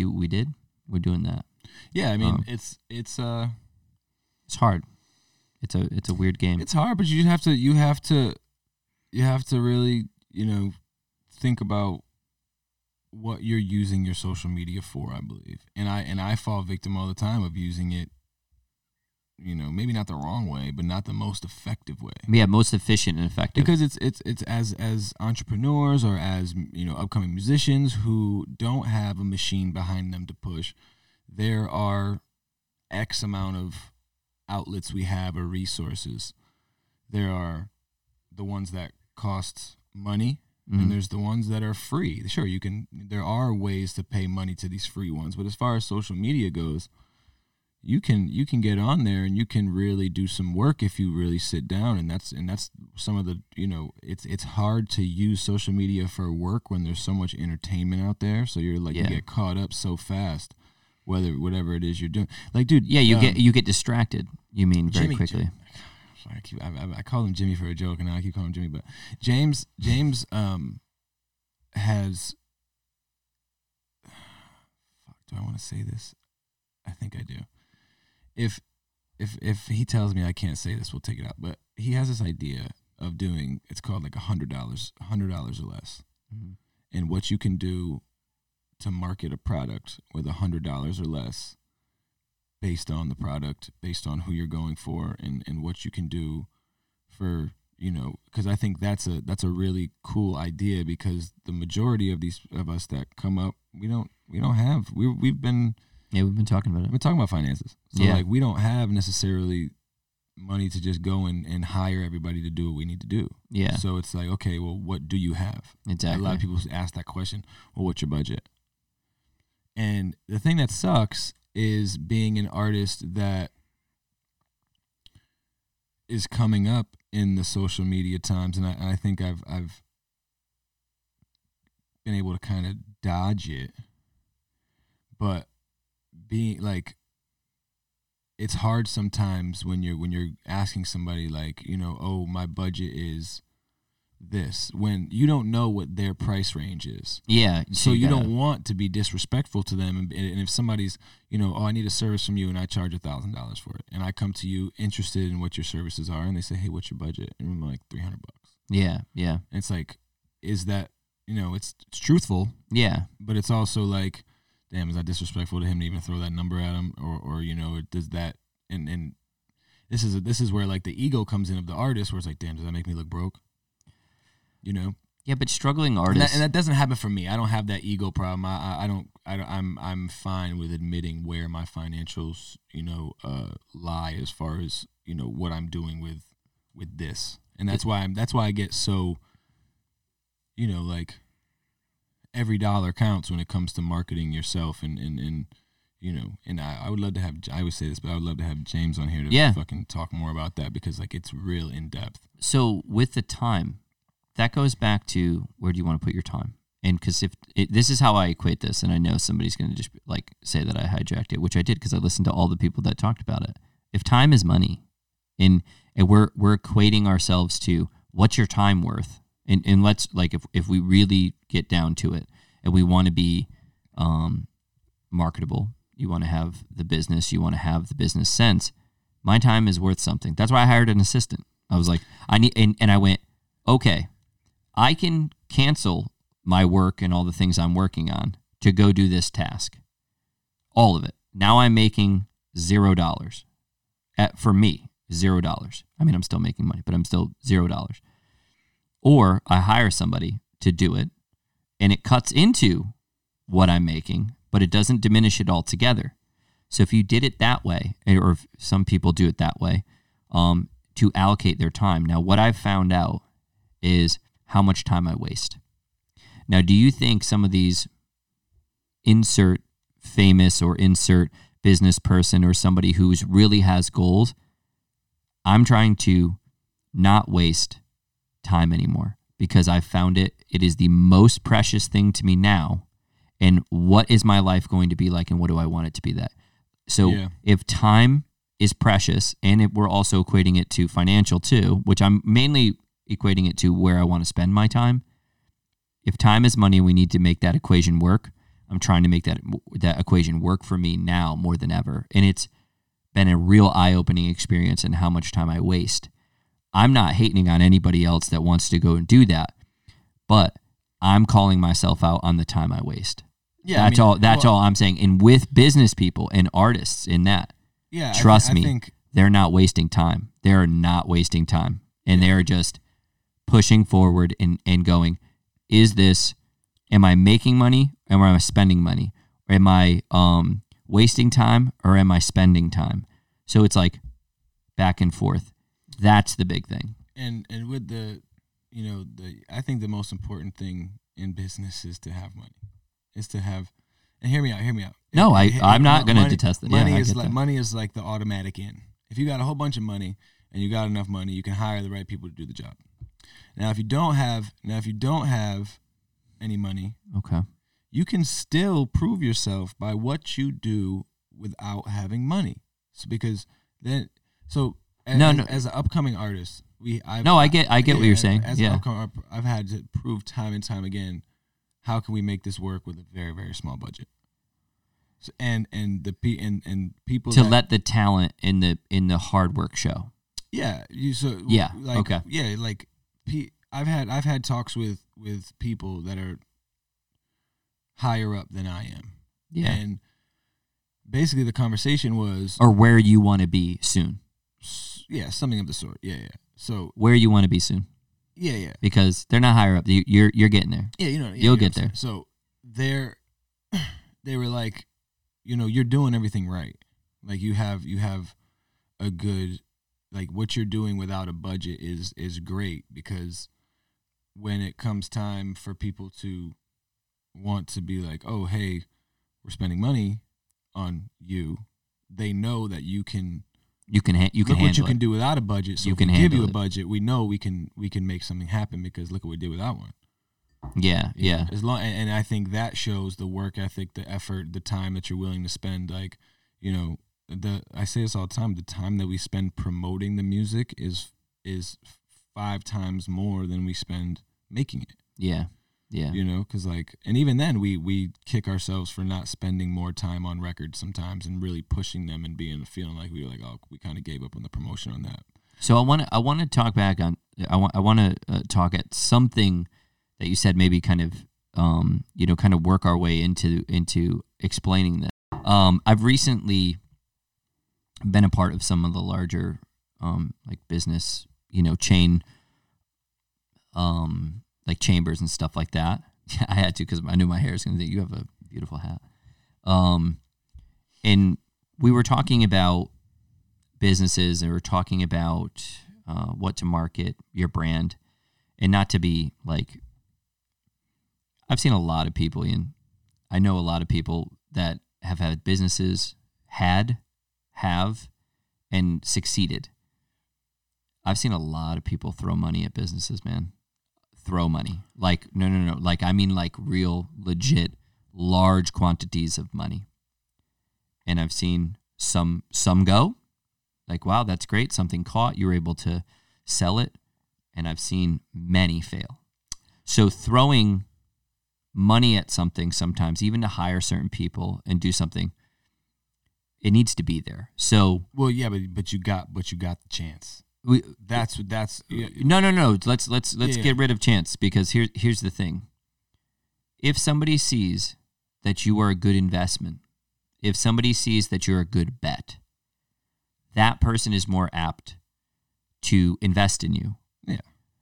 what we did? We're doing that. Yeah, I mean, it's hard. It's a weird game. It's hard, but you have to really, you know, think about what you're using your social media for, I believe. And I fall victim all the time of using it, you know, maybe not the wrong way, but not the most effective way. Yeah, most efficient and effective. Because it's as entrepreneurs or as, you know, upcoming musicians who don't have a machine behind them to push, there are X amount of outlets we have or resources. There are the ones that cost money. Mm-hmm. And there's the ones that are free. Sure, there are ways to pay money to these free ones, but as far as social media goes, you can get on there and you can really do some work if you really sit down, and that's some of the, you know, it's hard to use social media for work when there's so much entertainment out there, so you're like, you get caught up so fast, whatever it is you're doing. Like, dude, yeah, you get distracted, you mean, very quickly. I call him Jimmy for a joke, and now I keep calling him Jimmy. But James, has. Fuck, do I want to say this? I think I do. If he tells me I can't say this, we'll take it out. But he has this idea of doing. It's called like $100 or less, mm-hmm. and what you can do to market a product with $100 or less. Based on the product, based on who you're going for, and what you can do for, you know, because I think that's a really cool idea, because the majority of us that come up, we've been talking about it. We've been talking about finances. So like, we don't have necessarily money to just go and hire everybody to do what we need to do. Yeah. So it's like, okay, well, what do you have? Exactly. A lot of people ask that question. Well, what's your budget? And the thing that sucks is being an artist that is coming up in the social media times, and I think I've been able to kind of dodge it, but being like it's hard sometimes when you're asking somebody like, you know, oh, my budget is this, when you don't know what their price range is. Yeah. So you don't want to be disrespectful to them. And if somebody's, you know, oh, I need a service from you and I charge $1,000 for it, and I come to you interested in what your services are, and they say, hey, what's your budget? And I'm like, $300. Yeah. Yeah. And it's like, is that, you know, it's truthful. Yeah. But it's also like, damn, is that disrespectful to him to even throw that number at him? Or you know, does that, and this is where like the ego comes in of the artist, where it's like, damn, does that make me look broke? You know? Yeah, but struggling artists, and that doesn't happen for me. I don't have that ego problem. I'm fine with admitting where my financials, you know, lie as far as, you know, what I'm doing with this, and that's why I get so, you know, like, every dollar counts when it comes to marketing yourself and you know, and I would love to have, I would say this, but I would love to have James on here to fucking talk more about that, because like it's real in depth. So with the time, that goes back to where do you want to put your time? And because this is how I equate this, and I know somebody's going to just like say that I hijacked it, which I did because I listened to all the people that talked about it. If time is money, and we're equating ourselves to what's your time worth? And let's, like, if we really get down to it and we want to be marketable, you want to have the business, you want to have the business sense, my time is worth something. That's why I hired an assistant. I was like, I need, and I went, okay, I can cancel my work and all the things I'm working on to go do this task. All of it. Now I'm making $0. For me, $0. I mean, I'm still making money, but I'm still $0. Or I hire somebody to do it, and it cuts into what I'm making, but it doesn't diminish it altogether. So if you did it that way, or if some people do it that way, to allocate their time. Now, what I've found out is how much time I waste. Now, do you think some of these insert famous or insert business person or somebody who's really has goals, I'm trying to not waste time anymore, because I found it is the most precious thing to me now. And what is my life going to be like, and what do I want it to be that? So if time is precious, and we're also equating it to financial too, which I'm mainly equating it to where I want to spend my time. If time is money, we need to make that equation work. I'm trying to make that equation work for me now more than ever. And it's been a real eye-opening experience in how much time I waste. I'm not hating on anybody else that wants to go and do that, but I'm calling myself out on the time I waste. Yeah, that's all. That's all I'm saying. And with business people and artists in that, trust me, they're not wasting time. They are not wasting time, and they are just pushing forward and going. Is this? Am I making money? Or am I spending money? Or am I wasting time? Or am I spending time? So it's like back and forth. That's the big thing. And with the, you know, I think the most important thing in business is to have money. Is to have, and hear me out. No, I'm not going to detest it. Money is like the automatic in. If you got a whole bunch of money and you got enough money, you can hire the right people to do the job. Now, if you don't have any money, okay, you can still prove yourself by what you do without having money. As an upcoming artist, I get what you're saying. As an upcoming, I've had to prove time and time again, how can we make this work with a very, very small budget? So, and people to let the talent in the hard work show. Yeah, I've had talks with people that are higher up than I am. Yeah, and basically the conversation was, or where you want to be soon. Yeah, something of the sort. Yeah, yeah. So where you want to be soon? Yeah, yeah. Because they're not higher up. You're getting there. Yeah, you know. Yeah, you'll get there. So they were like, you know, you're doing everything right. Like you have a good, like what you're doing without a budget is great, because when it comes time for people to want to be like, oh hey, we're spending money on you, they know that you can. You can do without a budget. So you if can we give you a budget, we know we can make something happen, because look what we did without one. Yeah, you know, yeah. And I think that shows the work ethic, the effort, the time that you're willing to spend. Like, you know, I say this all the time, the time that we spend promoting the music is 5 times more than we spend making it. Yeah. Yeah. You know, because like, and even then we kick ourselves for not spending more time on records sometimes and really pushing them and feeling like we were like, oh, we kind of gave up on the promotion on that. So I want to talk back on, I want to talk at something that you said, maybe kind of, you know, kind of work our way into explaining this. I've recently been a part of some of the larger, like business, you know, chain, like chambers and stuff like that. I had to, because I knew my hair was going to say, you have a beautiful hat. And we were talking about businesses, and we were talking about what to market, your brand, and not to be like, I've seen a lot of people, and I know a lot of people that have had businesses, have, and succeeded. I've seen a lot of people throw money at businesses, man. Throw money. Like, no. Like, I mean, like real, legit, large quantities of money. And I've seen some go, like, wow, that's great. Something caught. You were able to sell it. And I've seen many fail. So throwing money at something sometimes, even to hire certain people and do something, it needs to be there. So, well, yeah, but you got the chance. Let's get rid of chance, because here's the thing. If somebody sees that you are a good investment, if somebody sees that you're a good bet, that person is more apt to invest in you. Yeah.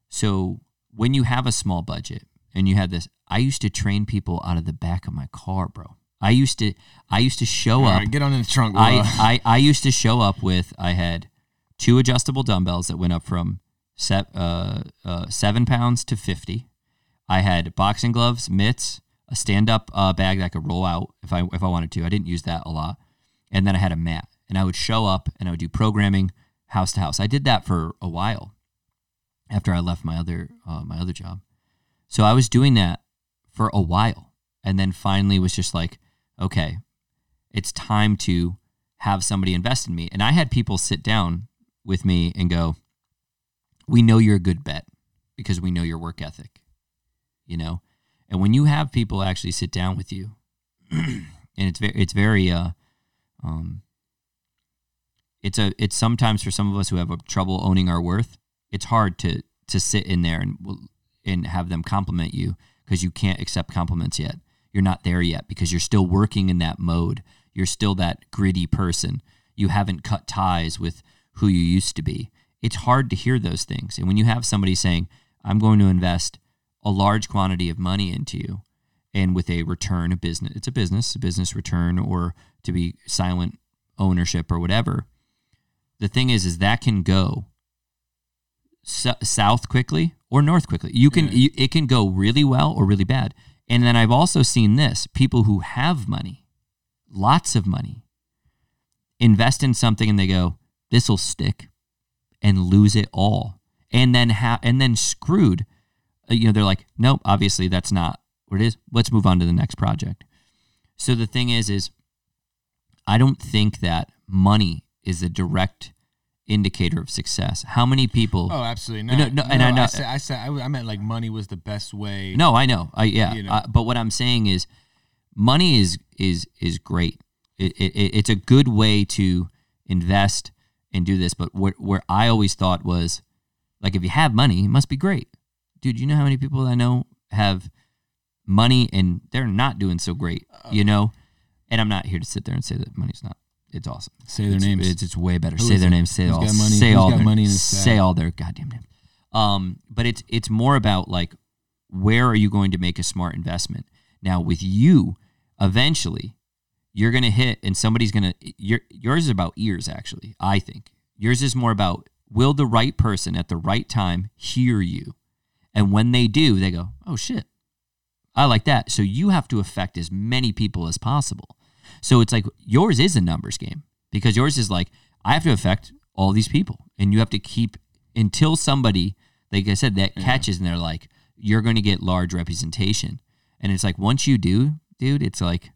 So when you have a small budget and you have this, I used to train people out of the back of my car, bro. I used to show up. All right, get on in the trunk. I used to show up with, I had 2 adjustable dumbbells that went up from 7 pounds to 50. I had boxing gloves, mitts, a stand-up bag that I could roll out if I wanted to. I didn't use that a lot. And then I had a mat. And I would show up and I would do programming house to house. I did that for a while after I left my other job. So I was doing that for a while. And then finally was just like, okay, it's time to have somebody invest in me. And I had people sit down with me and go, we know you're a good bet because we know your work ethic, you know? And when you have people actually sit down with you, and it's sometimes for some of us who have trouble owning our worth, it's hard to sit in there and have them compliment you, because you can't accept compliments yet. You're not there yet, because you're still working in that mode. You're still that gritty person. You haven't cut ties with who you used to be. It's hard to hear those things. And when you have somebody saying, I'm going to invest a large quantity of money into you, and with a return, a business return, or to be silent ownership or whatever, the thing is that can go south quickly or north quickly. It can go really well or really bad. And then I've also seen this, people who have money, lots of money, invest in something and they go, this'll stick, and lose it all. And then screwed, you know, they're like, nope, obviously that's not what it is. Let's move on to the next project. So the thing is I don't think that money is a direct indicator of success. How many people? Oh, absolutely not. No, and I know. I meant like money was the best way. No, I know. You know. But what I'm saying is money is great. It's a good way to invest and do this. But where I always thought was, like, if you have money, it must be great. Dude, you know how many people I know have money and they're not doing so great, you know? And I'm not here to sit there and say that money's not. It's awesome. Say their names. It's way better. Say their names. Say all. Say all their money. Say all their goddamn names. But it's more about, like, where are you going to make a smart investment? Now with you, eventually, you're gonna hit, and somebody's gonna. Yours is about ears, actually. I think yours is more about, will the right person at the right time hear you, and when they do, they go, oh shit, I like that. So you have to affect as many people as possible. So it's like yours is a numbers game, because yours is like, I have to affect all these people, and you have to keep until somebody, like I said, that catches, and they're like, you're going to get large representation. And it's like, once you do, dude, it's like,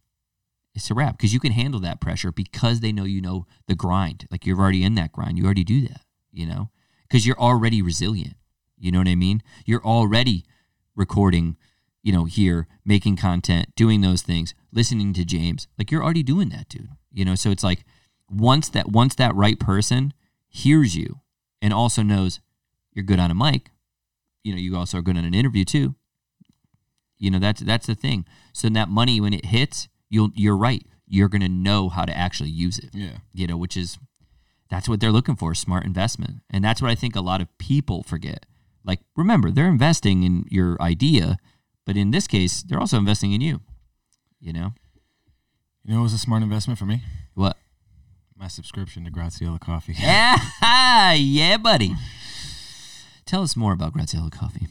it's a wrap, because you can handle that pressure because they know, you know, the grind. Like, you're already in that grind. You already do that, you know, because you're already resilient. You know what I mean? You're already recording, you know, here, making content, doing those things, listening to James. Like, you're already doing that, dude. You know, so it's like once that right person hears you and also knows you're good on a mic, you know, you also are good on an interview too. You know, that's the thing. So that money, when it hits, you're right. You're going to know how to actually use it. Yeah. You know, which is, that's what they're looking for, smart investment. And that's what I think a lot of people forget. Like, remember, they're investing in your idea, but in this case, they're also investing in you, you know? You know what was a smart investment for me? What? My subscription to Graziella Coffee. Yeah, buddy. Tell us more about Graziella Coffee.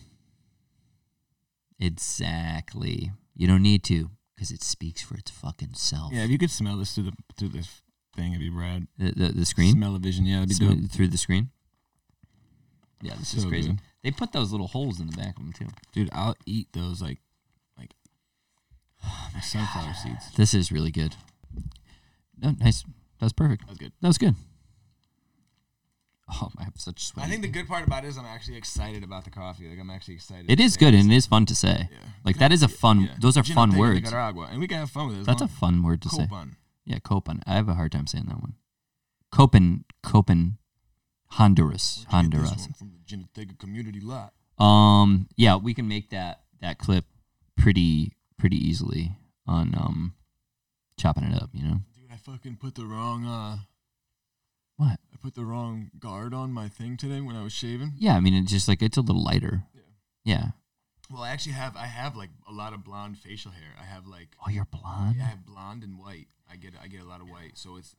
Exactly. You don't need to, because it speaks for its fucking self. Yeah, if you could smell this through the thing, it'd be rad. The screen? Smell-o-vision, yeah, it'd be dope. Through the screen? Yeah, this is crazy. Good. They put those little holes in the back of them, too. Dude, I'll eat those like sunflower seeds. This is really good. No, nice. That was perfect. That was good. Oh, I have such sweat. I think the good part about it is I'm actually excited about the coffee. Like, I'm actually excited. It is good, and it is fun to say. Yeah. Like, that is a fun, yeah. Those are fun words. Jinotega Nicaragua, and we can have fun with it. That's a fun word to say. Copan. Yeah, Copan. I have a hard time saying that one. Copan. Honduras. From the Jinotega community lot. Yeah, we can make that clip pretty easily on chopping it up, you know. Dude, I fucking put the wrong what? I put the wrong guard on my thing today when I was shaving. Yeah, I mean, it's just like, it's a little lighter. Yeah. Well, I actually have like a lot of blonde facial hair. I have like, oh, you're blonde? Yeah, I have blonde and white. I get a lot of white, so it's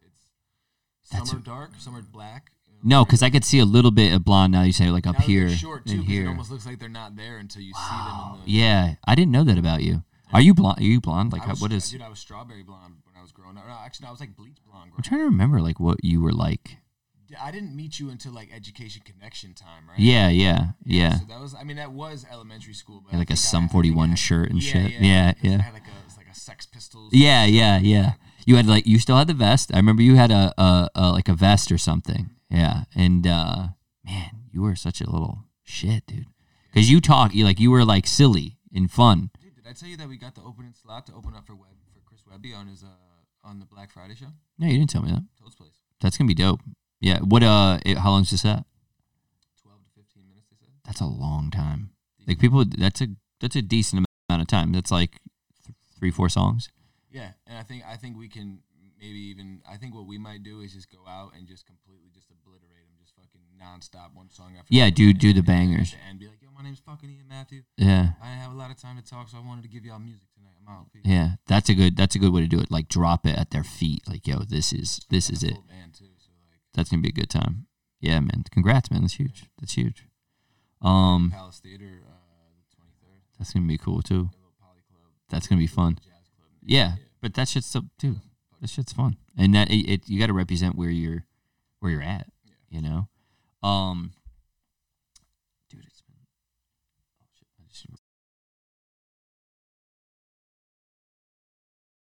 some are dark, some are black. No, because I could see a little bit of blonde now you say, like, up here. Short, too, here. It almost looks like they're not there until you see them. Yeah, I didn't know that about you. Yeah. Are you blonde? Like, what is... Dude, I was strawberry blonde when I was growing up. No, actually, I was, like, bleach blonde. I'm trying to remember, like, what you were like. I didn't meet you until, like, education connection time, right? Yeah. So that was... I mean, that was elementary school. But yeah, like a Sum 41 shirt and shit. Yeah. I had, like, a... Sex Pistols. Yeah. You had like, you still had the vest. I remember you had a like a vest or something. Yeah, and man, you were such a little shit, dude. Because you were like silly and fun. Dude, did I tell you that we got the opening slot to open up for Chris Webby on his on the Black Friday show? No, you didn't tell me that. Toad's Place. That's gonna be dope. Yeah. What? How long's this at? 12 to 15 minutes. They said. That's a long time. Like people, that's a decent amount of time. That's like 3-4 songs. Yeah, and I think we can maybe even. I think what we might do is just go out and just completely just obliterate them, just fucking nonstop, one song after. Yeah, dude, do the bangers. And be like, yo, my name's fucking Ian Matthew. Yeah. I didn't have a lot of time to talk, so I wanted to give y'all music tonight. I'm out. Peace. Yeah, that's a good way to do it. Like, drop it at their feet. Like, yo, this is it. Band too, so like, that's gonna be a good time. Yeah, man. Congrats, man. That's huge. Yeah. That's huge. Palace Theater, the 23rd. That's gonna be cool too. That's gonna be fun. Yeah, but that shit's up too. That shit's fun, and that you got to represent where you're at. You know,